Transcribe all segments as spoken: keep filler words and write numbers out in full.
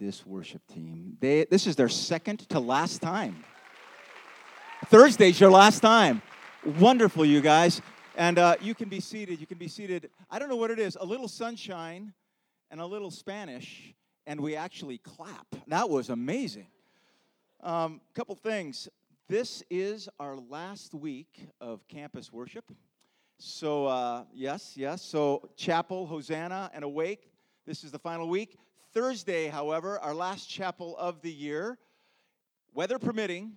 on this worship team. They, this is their second to last time. Thursday's your last time. Wonderful, you guys. And uh, you can be seated. You can be seated. I don't know what it is. A little sunshine and a little Spanish, and we actually clap. That was amazing. Um, couple things. This is our last week of campus worship. So, uh, yes, yes. So, chapel, Hosanna, and Awake. This is the final week. Thursday, however, our last chapel of the year. Weather permitting,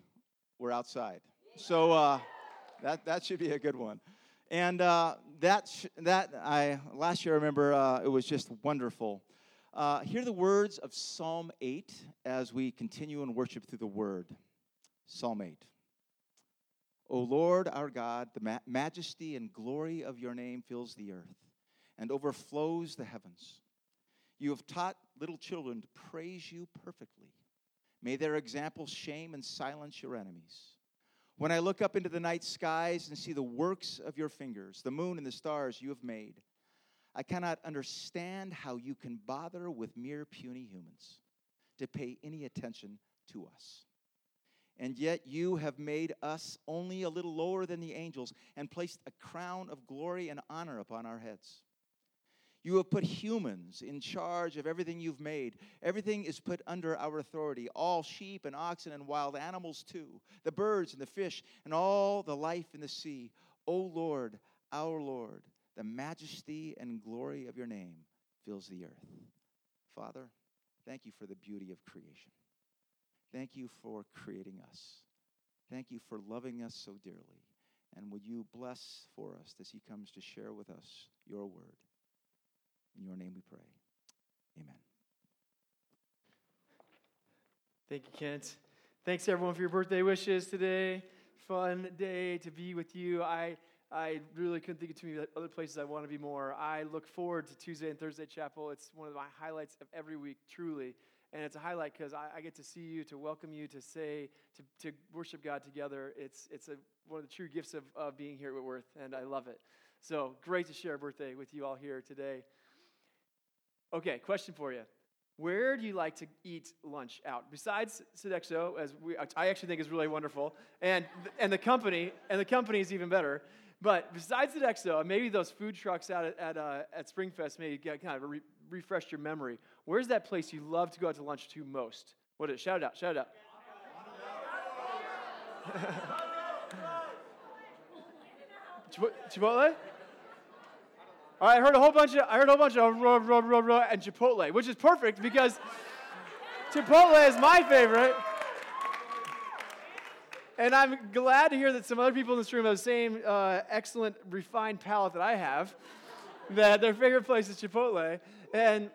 we're outside. So, uh, that, that should be a good one. And uh, that sh- that I last year I remember uh, it was just wonderful. Uh, hear the words of Psalm eight as we continue in worship through the Word. Psalm eight. O Lord, our God, the ma- majesty and glory of your name fills the earth and overflows the heavens. You have taught little children to praise you perfectly. May their example shame and silence your enemies. When I look up into the night skies and see the works of your fingers, the moon and the stars you have made, I cannot understand how you can bother with mere puny humans to pay any attention to us. And yet you have made us only a little lower than the angels and placed a crown of glory and honor upon our heads. You have put humans in charge of everything you've made. Everything is put under our authority, all sheep and oxen and wild animals too, the birds and the fish and all the life in the sea. O Lord, our Lord, the majesty and glory of your name fills the earth. Father, thank you for the beauty of creation. Thank you for creating us. Thank you for loving us so dearly. And would you bless for us as he comes to share with us your word. In your name we pray. Amen. Thank you, Kent. Thanks, everyone, for your birthday wishes today. Fun day to be with you. I I really couldn't think of too many other places I want to be more. I look forward to Tuesday and Thursday Chapel. It's one of my highlights of every week, truly. And it's a highlight because I, I get to see you, to welcome you, to say, to, to worship God together. It's it's a, one of the true gifts of, of being here at Whitworth, and I love it. So great to share a birthday with you all here today. Okay, question for you. Where do you like to eat lunch out? Besides Sodexo, as we, I actually think is really wonderful, and and the company and the company is even better. But besides Sodexo, maybe those food trucks out at at, uh, at Springfest maybe kind of re- refresh your memory. Where's that place you love to go out to lunch to most? What is it? Shout it out! Shout it out! Chipotle? All right, I heard a whole bunch of I heard a whole bunch of ro, ro, ro, ro, and Chipotle, which is perfect because Chipotle is my favorite. And I'm glad to hear that some other people in this room have the same uh, excellent, refined palate that I have, that their favorite place is Chipotle. And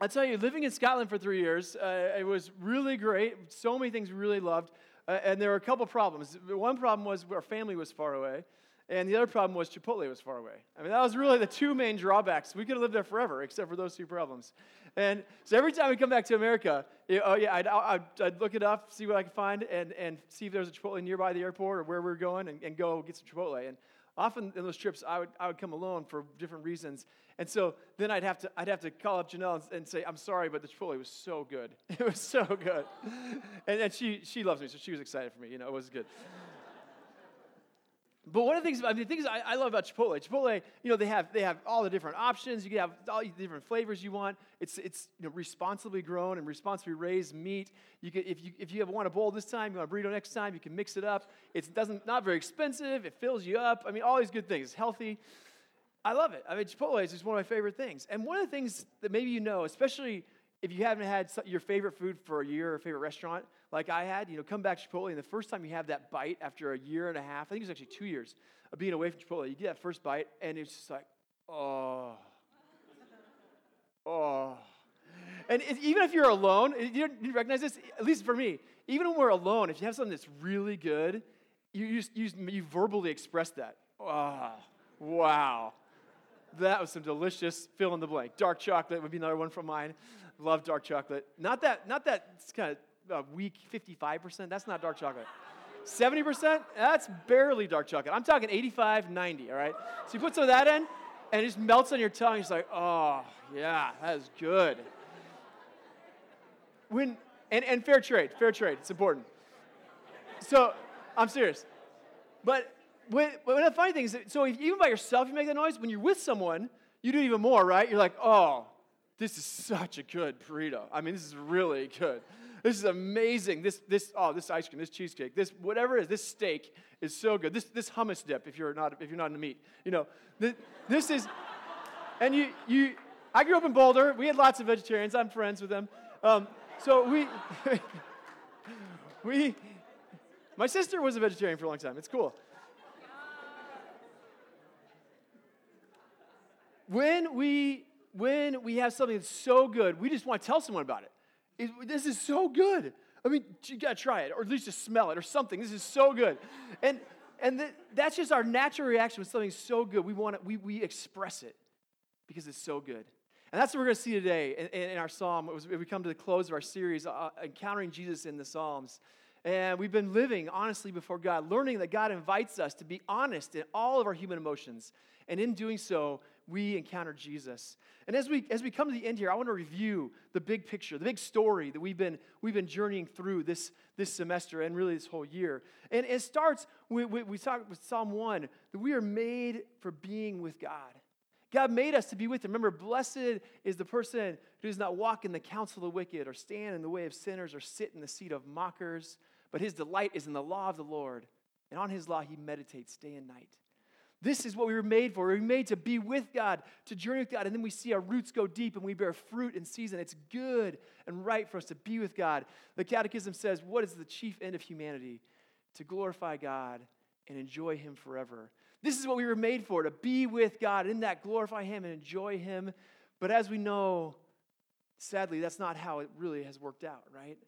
I'll tell you, living in Scotland for three years, uh, it was really great. So many things we really loved. Uh, and there were a couple problems. One problem was our family was far away. And the other problem was Chipotle was far away. I mean, that was really the two main drawbacks. We could have lived there forever, except for those two problems. And so every time we come back to America, it, oh yeah, I'd, I'd, I'd look it up, see what I could find, and, and see if there was a Chipotle nearby the airport or where we were going, and, and go get some Chipotle. And often in those trips, I would I would come alone for different reasons. And so then I'd have to I'd have to call up Janelle and, and say, I'm sorry, but the Chipotle was so good. It was so good. And, and she she loves me, so she was excited for me. You know, it was good. But one of the things, I mean, the things I, I love about Chipotle, Chipotle, you know, they have they have all the different options. You can have all the different flavors you want. It's it's you know, responsibly grown and responsibly raised meat. You can if you if you have want a bowl this time, you want a burrito next time, you can mix it up. It's doesn't not very expensive. It fills you up. I mean, all these good things. It's healthy. I love it. I mean, Chipotle is just one of my favorite things. And one of the things that maybe you know, especially if you haven't had your favorite food for a year or favorite restaurant, like I had, you know, come back to Chipotle, and the first time you have that bite after a year and a half, I think it was actually two years of being away from Chipotle, you get that first bite, and it's just like, oh, oh. And it, even if you're alone, you, you recognize this, at least for me, even when we're alone, if you have something that's really good, you you, you, you verbally express that. Oh, wow. That was some delicious fill in the blank. Dark chocolate would be another one from mine. Love dark chocolate. Not that, not that, it's kind of, Uh, weak fifty-five percent, that's not dark chocolate. seventy percent, that's barely dark chocolate. I'm talking eighty-five, ninety, all right? So you put some of that in, and it just melts on your tongue. It's like, oh, yeah, that is good. when and, and fair trade, fair trade, it's important. So I'm serious. But when, when the funny thing is, that, so if, even by yourself you make that noise. When you're with someone, you do even more, right? You're like, oh, this is such a good burrito. I mean, this is really good. This is amazing. This this oh, this ice cream, this cheesecake, this whatever it is, this steak is so good. This this hummus dip, if you're not if you're not into meat, you know, this, this is. And you you, I grew up in Boulder. We had lots of vegetarians. I'm friends with them. Um, so we we. My sister was a vegetarian for a long time. It's cool. When we when we have something that's so good, we just want to tell someone about it. it this is so good. I mean, you got to try it, or at least just smell it or something. This is so good. And and th- that's just our natural reaction when something's so good. We want to, we we express it because it's so good. And that's what we're going to see today in, in, in our psalm. It was, we come to the close of our series, uh, Encountering Jesus in the Psalms. And we've been living honestly before God, learning that God invites us to be honest in all of our human emotions. And in doing so, we encounter Jesus. And as we as we come to the end here, I want to review the big picture, the big story that we've been we've been journeying through this, this semester and really this whole year. And it starts with, we, we talked with Psalm one, that we are made for being with God. God made us to be with him. Remember, blessed is the person who does not walk in the counsel of the wicked or stand in the way of sinners or sit in the seat of mockers, but his delight is in the law of the Lord, and on his law he meditates day and night. This is what we were made for. We were made to be with God, to journey with God, and then we see our roots go deep and we bear fruit in season. It's good and right for us to be with God. The Catechism says, what is the chief end of humanity? To glorify God and enjoy him forever. This is what we were made for, to be with God, in that glorify him and enjoy him. But as we know, sadly, that's not how it really has worked out, right?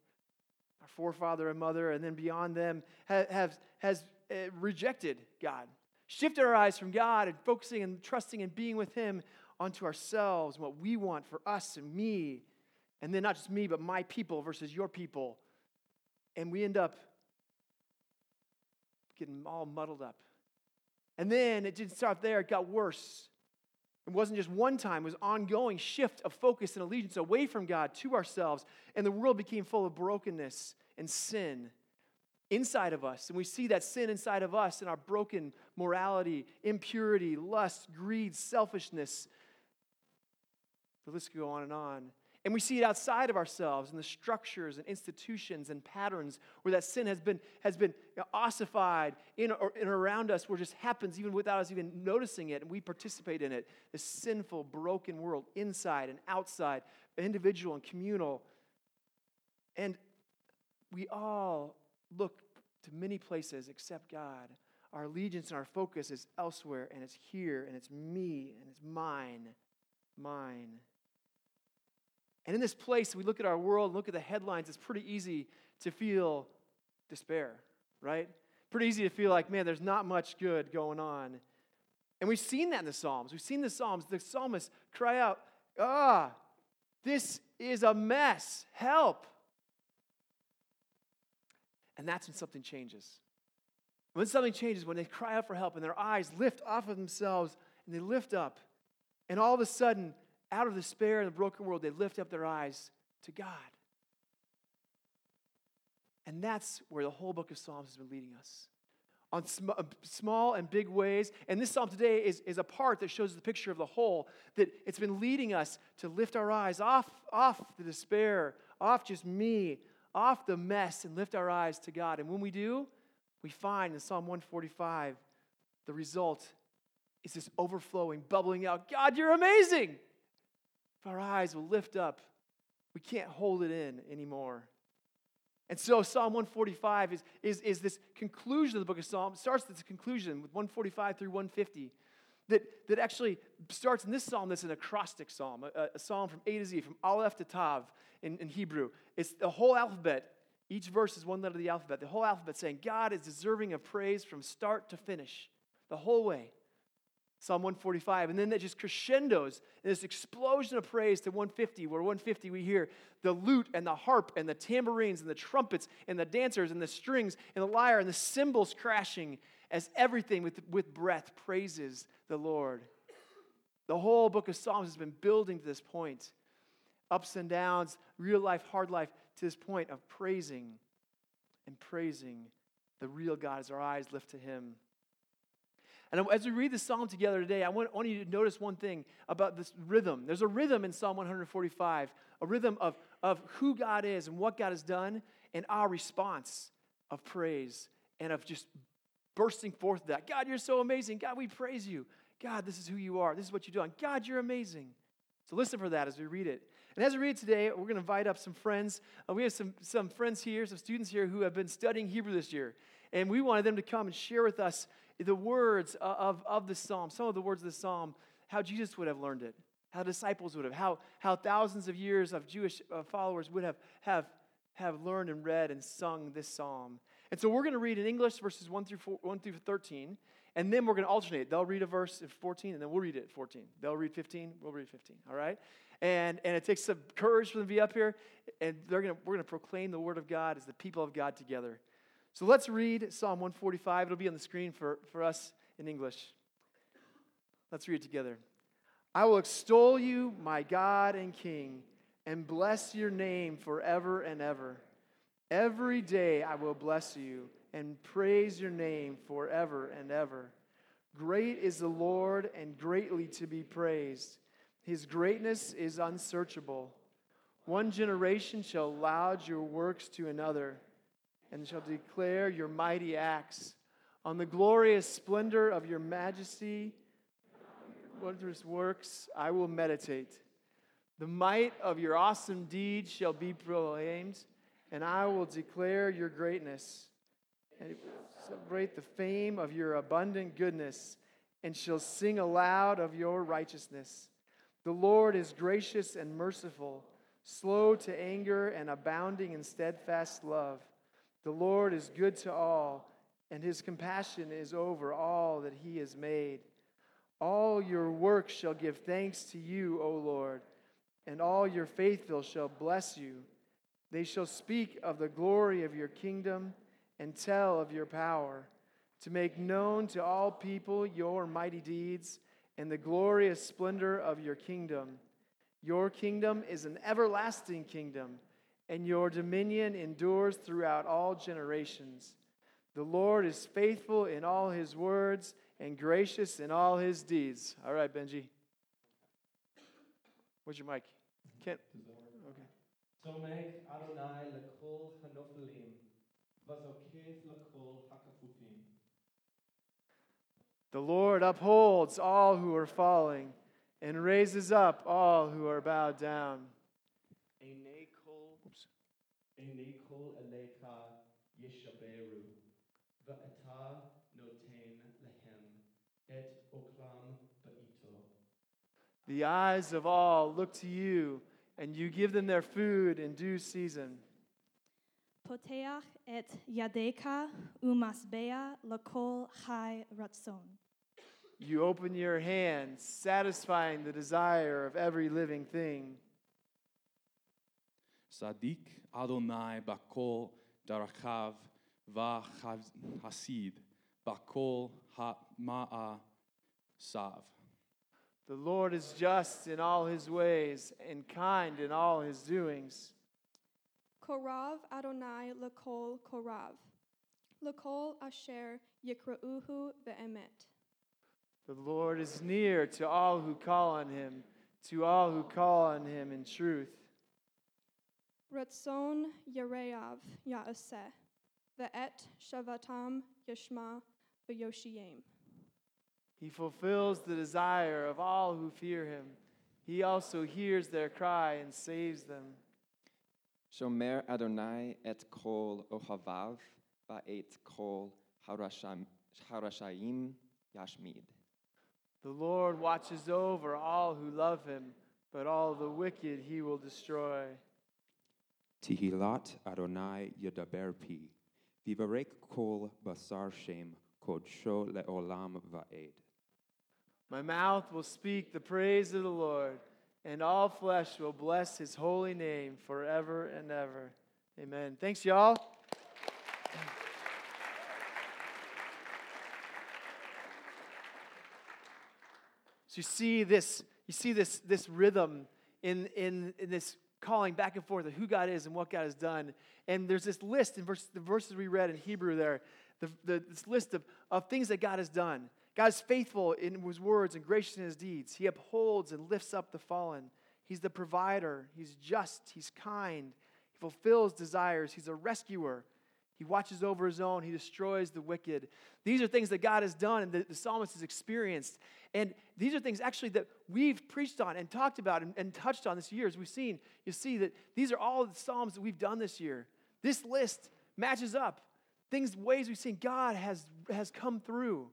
Our forefather and mother, and then beyond them, have, have has uh, rejected God, shifted our eyes from God and focusing and trusting and being with him onto ourselves, what we want for us and me, and then not just me, but my people versus your people. And we end up getting all muddled up. And then it didn't stop there. It got worse. It wasn't just one time. It was ongoing shift of focus and allegiance away from God to ourselves. And the world became full of brokenness and sin inside of us. And we see that sin inside of us in our broken morality, impurity, lust, greed, selfishness. The list could go on and on. And we see it outside of ourselves in the structures and institutions and patterns where that sin has been has been ossified in or in around us, where it just happens even without us even noticing it, and we participate in it. The sinful, broken world, inside and outside, individual and communal. And we all look to many places except God. Our allegiance and our focus is elsewhere, and it's here, and it's me, and it's mine, mine. And in this place, we look at our world, look at the headlines, it's pretty easy to feel despair, right? Pretty easy to feel like, man, there's not much good going on. And we've seen that in the Psalms. We've seen the Psalms. The psalmists cry out, ah, this is a mess. Help. And that's when something changes. When something changes, when they cry out for help and their eyes lift off of themselves and they lift up, and all of a sudden, out of despair and the broken world, they lift up their eyes to God. And that's where the whole book of Psalms has been leading us. On sm- small and big ways. And this psalm today is, is a part that shows the picture of the whole, that it's been leading us to lift our eyes off, off the despair, off just me, off the mess, and lift our eyes to God. And when we do, we find in Psalm one forty-five, the result is this overflowing, bubbling out, God, you're amazing! Our eyes will lift up. We can't hold it in anymore. And so Psalm one forty-five is, is, is this conclusion of the book of Psalms. It starts at the conclusion with one forty-five through one fifty that, that actually starts in this psalm that's an acrostic psalm, a, a psalm from A to Z, from Aleph to Tav in, in Hebrew. It's the whole alphabet. Each verse is one letter of the alphabet. The whole alphabet saying God is deserving of praise from start to finish, the whole way. Psalm one forty-five, and then that just crescendos in this explosion of praise to one fifty, where one fifty we hear the lute and the harp and the tambourines and the trumpets and the dancers and the strings and the lyre and the cymbals crashing as everything with, with breath praises the Lord. The whole book of Psalms has been building to this point. Ups and downs, real life, hard life, to this point of praising and praising the real God as our eyes lift to him. And as we read this psalm together today, I want, I want you to notice one thing about this rhythm. There's a rhythm in Psalm one forty-five, a rhythm of, of who God is and what God has done and our response of praise and of just bursting forth that. God, you're so amazing. God, we praise you. God, this is who you are. This is what you're doing. God, you're amazing. So listen for that as we read it. And as we read it today, we're going to invite up some friends. Uh, we have some, some friends here, some students here who have been studying Hebrew this year. And we wanted them to come and share with us the words of, of the psalm, some of the words of the psalm, how Jesus would have learned it, how disciples would have, how how thousands of years of Jewish followers would have have, have learned and read and sung this psalm. And so we're going to read in English verses one through four, one through thirteen, and then we're going to alternate. They'll read a verse at fourteen, and then we'll read it at fourteen. They'll read fifteen, we'll read fifteen, all right? And and it takes some courage for them to be up here, and they're gonna we're going to proclaim the word of God as the people of God together. So let's read Psalm one forty-five. It'll be on the screen for, for us in English. Let's read it together. I will extol you, my God and King, and bless your name forever and ever. Every day I will bless you and praise your name forever and ever. Great is the Lord and greatly to be praised. His greatness is unsearchable. One generation shall laud your works to another, and shall declare your mighty acts. On the glorious splendor of your majesty, wondrous works, I will meditate. The might of your awesome deeds shall be proclaimed, and I will declare your greatness. And celebrate the fame of your abundant goodness, and shall sing aloud of your righteousness. The Lord is gracious and merciful, slow to anger and abounding in steadfast love. The Lord is good to all, and his compassion is over all that he has made. All your works shall give thanks to you, O Lord, and all your faithful shall bless you. They shall speak of the glory of your kingdom and tell of your power, to make known to all people your mighty deeds and the glorious splendor of your kingdom. Your kingdom is an everlasting kingdom, and your dominion endures throughout all generations. The Lord is faithful in all his words and gracious in all his deeds. All right, Benji. Where's your mic? Can't. Okay. Tomei Adonai lekol hanofelim, v'zokeh lekol hakafufim. The Lord upholds all who are falling and raises up all who are bowed down. Amen. The eyes of all look to you, and you give them their food in due season. Poteach et yadeka umasbea lakol chai ratzon. You open your hands, satisfying the desire of every living thing. Sadik Adonai bakol darachav v'chasid bakol ha'ma'a sav. The Lord is just in all his ways and kind in all his doings. Korav Adonai lekol korav lekol asher yikra'uhu be'emet. The Lord is near to all who call on him, to all who call on him in truth. Ratzon Yereav Ya'aseh, Ve'et Shavatam Yishma V'Yoshiyem. He fulfills the desire of all who fear him. He also hears their cry and saves them. Shomer Adonai et kol ohavav, Va'et kol harashayim yashmid. The Lord watches over all who love him, but all the wicked he will destroy. Tihilat Adonai Yedaber Pi, Vivarek Kol Basar Shem, Kodsho Leolam Va'ed. My mouth will speak the praise of the Lord, and all flesh will bless his holy name forever and ever. Amen. Thanks, y'all. So you see this, you see this, this rhythm in, in, in this calling back and forth of who God is and what God has done. And there's this list in verse, the verses we read in Hebrew there, the, the, this list of, of things that God has done. God is faithful in his words and gracious in his deeds. He upholds and lifts up the fallen. He's the provider. He's just. He's kind. He fulfills desires. He's a rescuer. He watches over his own. He destroys the wicked. These are things that God has done and the, the psalmist has experienced. And these are things actually that we've preached on and talked about and, and touched on this year. As we've seen, you see that these are all the psalms that we've done this year. This list matches up. Things, ways we've seen God has, has come through.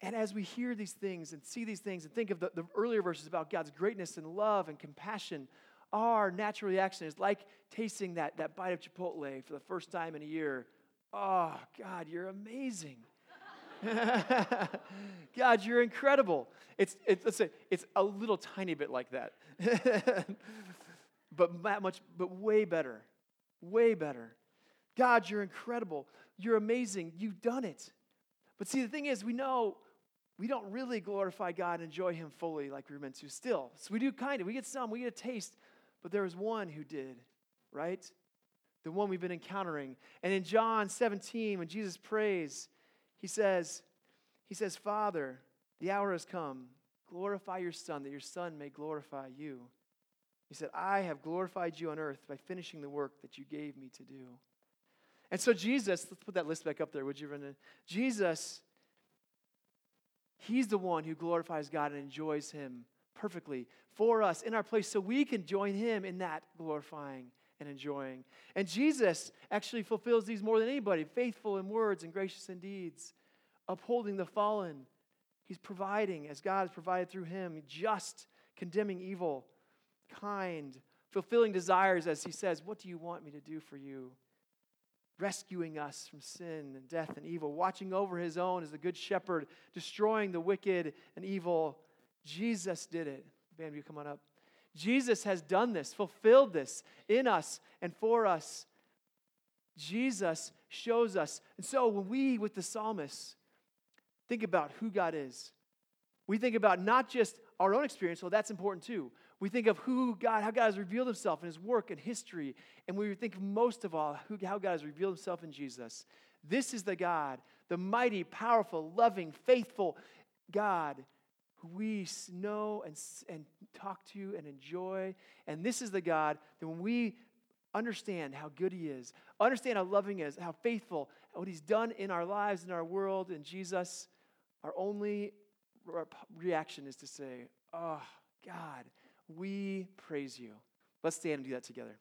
And as we hear these things and see these things and think of the, the earlier verses about God's greatness and love and compassion, our natural reaction is like tasting that, that bite of Chipotle for the first time in a year. Oh, God, you're amazing. God, you're incredible. It's, it's let's say it's a little tiny bit like that. But that much, but way better. Way better. God, you're incredible. You're amazing. You've done it. But see, the thing is, we know we don't really glorify God and enjoy him fully like we were meant to still. So we do kind of. We get some. We get a taste. But there was one who did, right? The one we've been encountering. And in John seventeen, when Jesus prays, he says, he says, Father, the hour has come. Glorify your Son, that your Son may glorify you. He said, I have glorified you on earth by finishing the work that you gave me to do. And so Jesus, let's put that list back up there, would you, Brendan? Jesus, he's the one who glorifies God and enjoys him perfectly for us in our place so we can join him in that glorifying and enjoying. And Jesus actually fulfills these more than anybody, faithful in words and gracious in deeds, upholding the fallen. He's providing as God has provided through him, just, condemning evil, kind, fulfilling desires as he says, what do you want me to do for you? Rescuing us from sin and death and evil, watching over his own as the good shepherd, destroying the wicked and evil. Jesus did it. Band, you come on up. Jesus has done this, fulfilled this in us and for us. Jesus shows us. And so when we, with the psalmist, think about who God is, we think about not just our own experience, well, that's important too. We think of who God, how God has revealed himself in his work and history, and we think most of all who, how God has revealed himself in Jesus. This is the God, the mighty, powerful, loving, faithful God who we know and, and talk to and enjoy. And this is the God that when we understand how good he is, understand how loving he is, how faithful, what he's done in our lives, in our world, in Jesus, our only Our reaction is to say, oh, God, we praise you. Let's stand and do that together.